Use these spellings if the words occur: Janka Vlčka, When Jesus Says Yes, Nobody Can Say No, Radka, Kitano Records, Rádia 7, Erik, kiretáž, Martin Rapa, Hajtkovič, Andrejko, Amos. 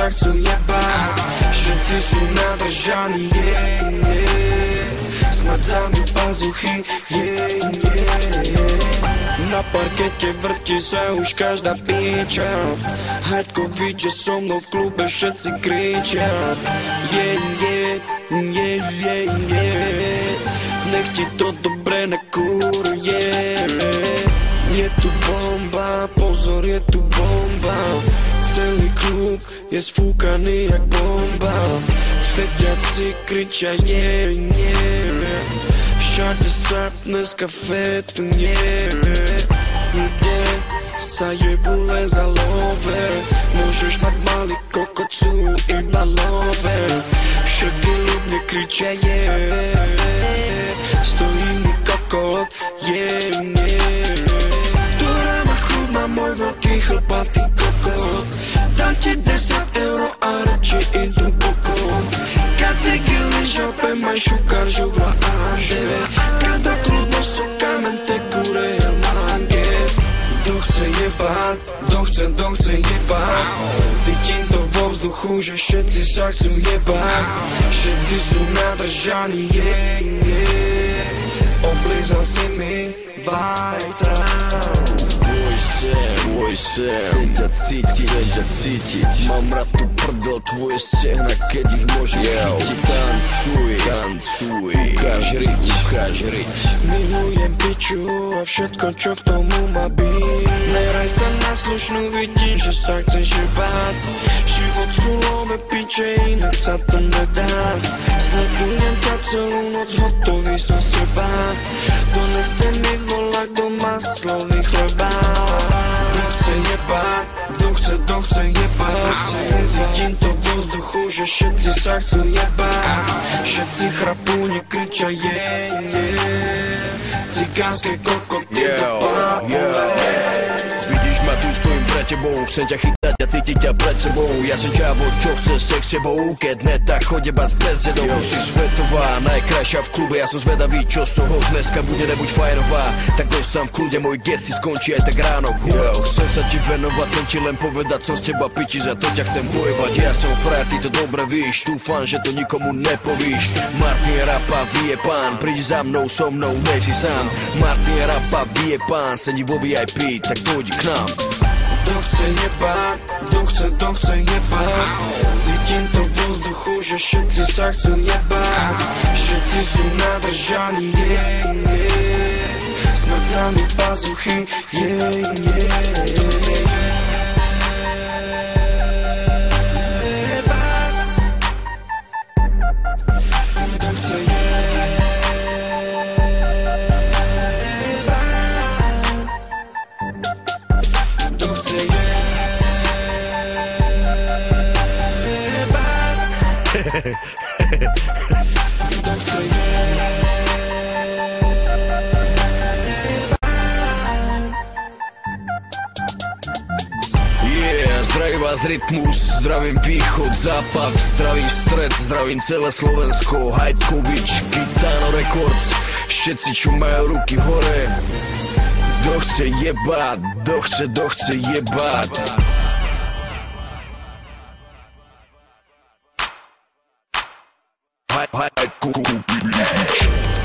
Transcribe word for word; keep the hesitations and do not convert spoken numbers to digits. sa chcú jebať. Všetci sú nadržaní, yeah, yeah. Smrcami pazuchy, yeah, yeah. Na parkete vrti sa už každá piča. Hajtkovič je so mnou, v klube všetci kričia. Yeah, yeah, yeah, yeah, yeah. Nech ti to dobre nakuruje. Je tu bomba, pozor, je tu bomba. Celý klub je sfúkaný jak bomba. Fetiaci kričia yeah, yeah. Všade sa dneska fetu yeah. Ľudia sa jebu len za love. Môžeš mať malý kokocu iba love. Všetky ľudne kričia yeah. Stojí mi kokot yeah, yeah. Ktorá má chud na môj veľký chlpatý kokot. Dám ti desať eur a radšej idú bokom. Kada gili žalpe maj šukar žuvla ande. Kada kludno su kamen te gure je lange. Kdo chce jebat, kdo chce, kdo chce jebat. Cítim to vo vzduchu, že všetci sa chcú jebať. Všetci sú nadržaní, yeah, yeah. Oblízal si mi vajca. Boj se, boj se, chcem ťa cítiť, chcem ťa cítiť. Mám rád tu prdel, tvoje stehna, keď ich môžem chytiť. Tancuj, tancuj, ukáž riť, ukáž riť. Milujem piču a všetko, čo k tomu má byť. Neraj sa na slušnú, vidím, že sa chceš jebať. Život sú love piče, inak sa to nedá. Sledujem ťa celú noc, hotový som s teba. Doneste mi volák do maslových chleba. Kto chce jebať, kto chce, kto chce jebať. Cítim to vo vzduchu, že všetci sa chcú jebať. Všetci chrapú, nekriča je, nie. Cigánske kokoty do pápole. Vidíš ma tu, stojím pre tebou, chcem ťa chytať a cítiť ťa pred sebou. Ja som čavo, čo chce sex s tebou, keď ne, tak choď jebať s prezdiedou. Si svetová, najkrajšia v klube, ja som zvedavý, čo z toho dneska bude, nebuď fajnová. Tak dostám v kľude, môj get si skončí aj tak ráno. Yo, chcem sa ti venovať, chcem ti len povedať, som z teba piči, za to ťa chcem bojovať. Ja som frajer, ty to dobre víš, dúfam, že to nikomu nepovíš. Martin Rapa vie pán, príď za mnou, so mnou, nejsi sám. Martin Rapa vie pán, sedí vo vé í pé, tak dojdi k nám. Kto chce jebať, kto chce, kto chce jebať. Cítim to vo vzduchu, že všetci sa chcú jebať. Všetci sú nadržaní, yeah, yeah. Smrcami pazuchy, yeah, yeah. Z rytmus, zdravím východ, západ, zdravím stred, zdravím celé Slovensko. Hajtkovič, Kitano Records, všetci čo majú ruky hore. Kto chce jebať, kto chce, kto chce jebať. Hajtkovič.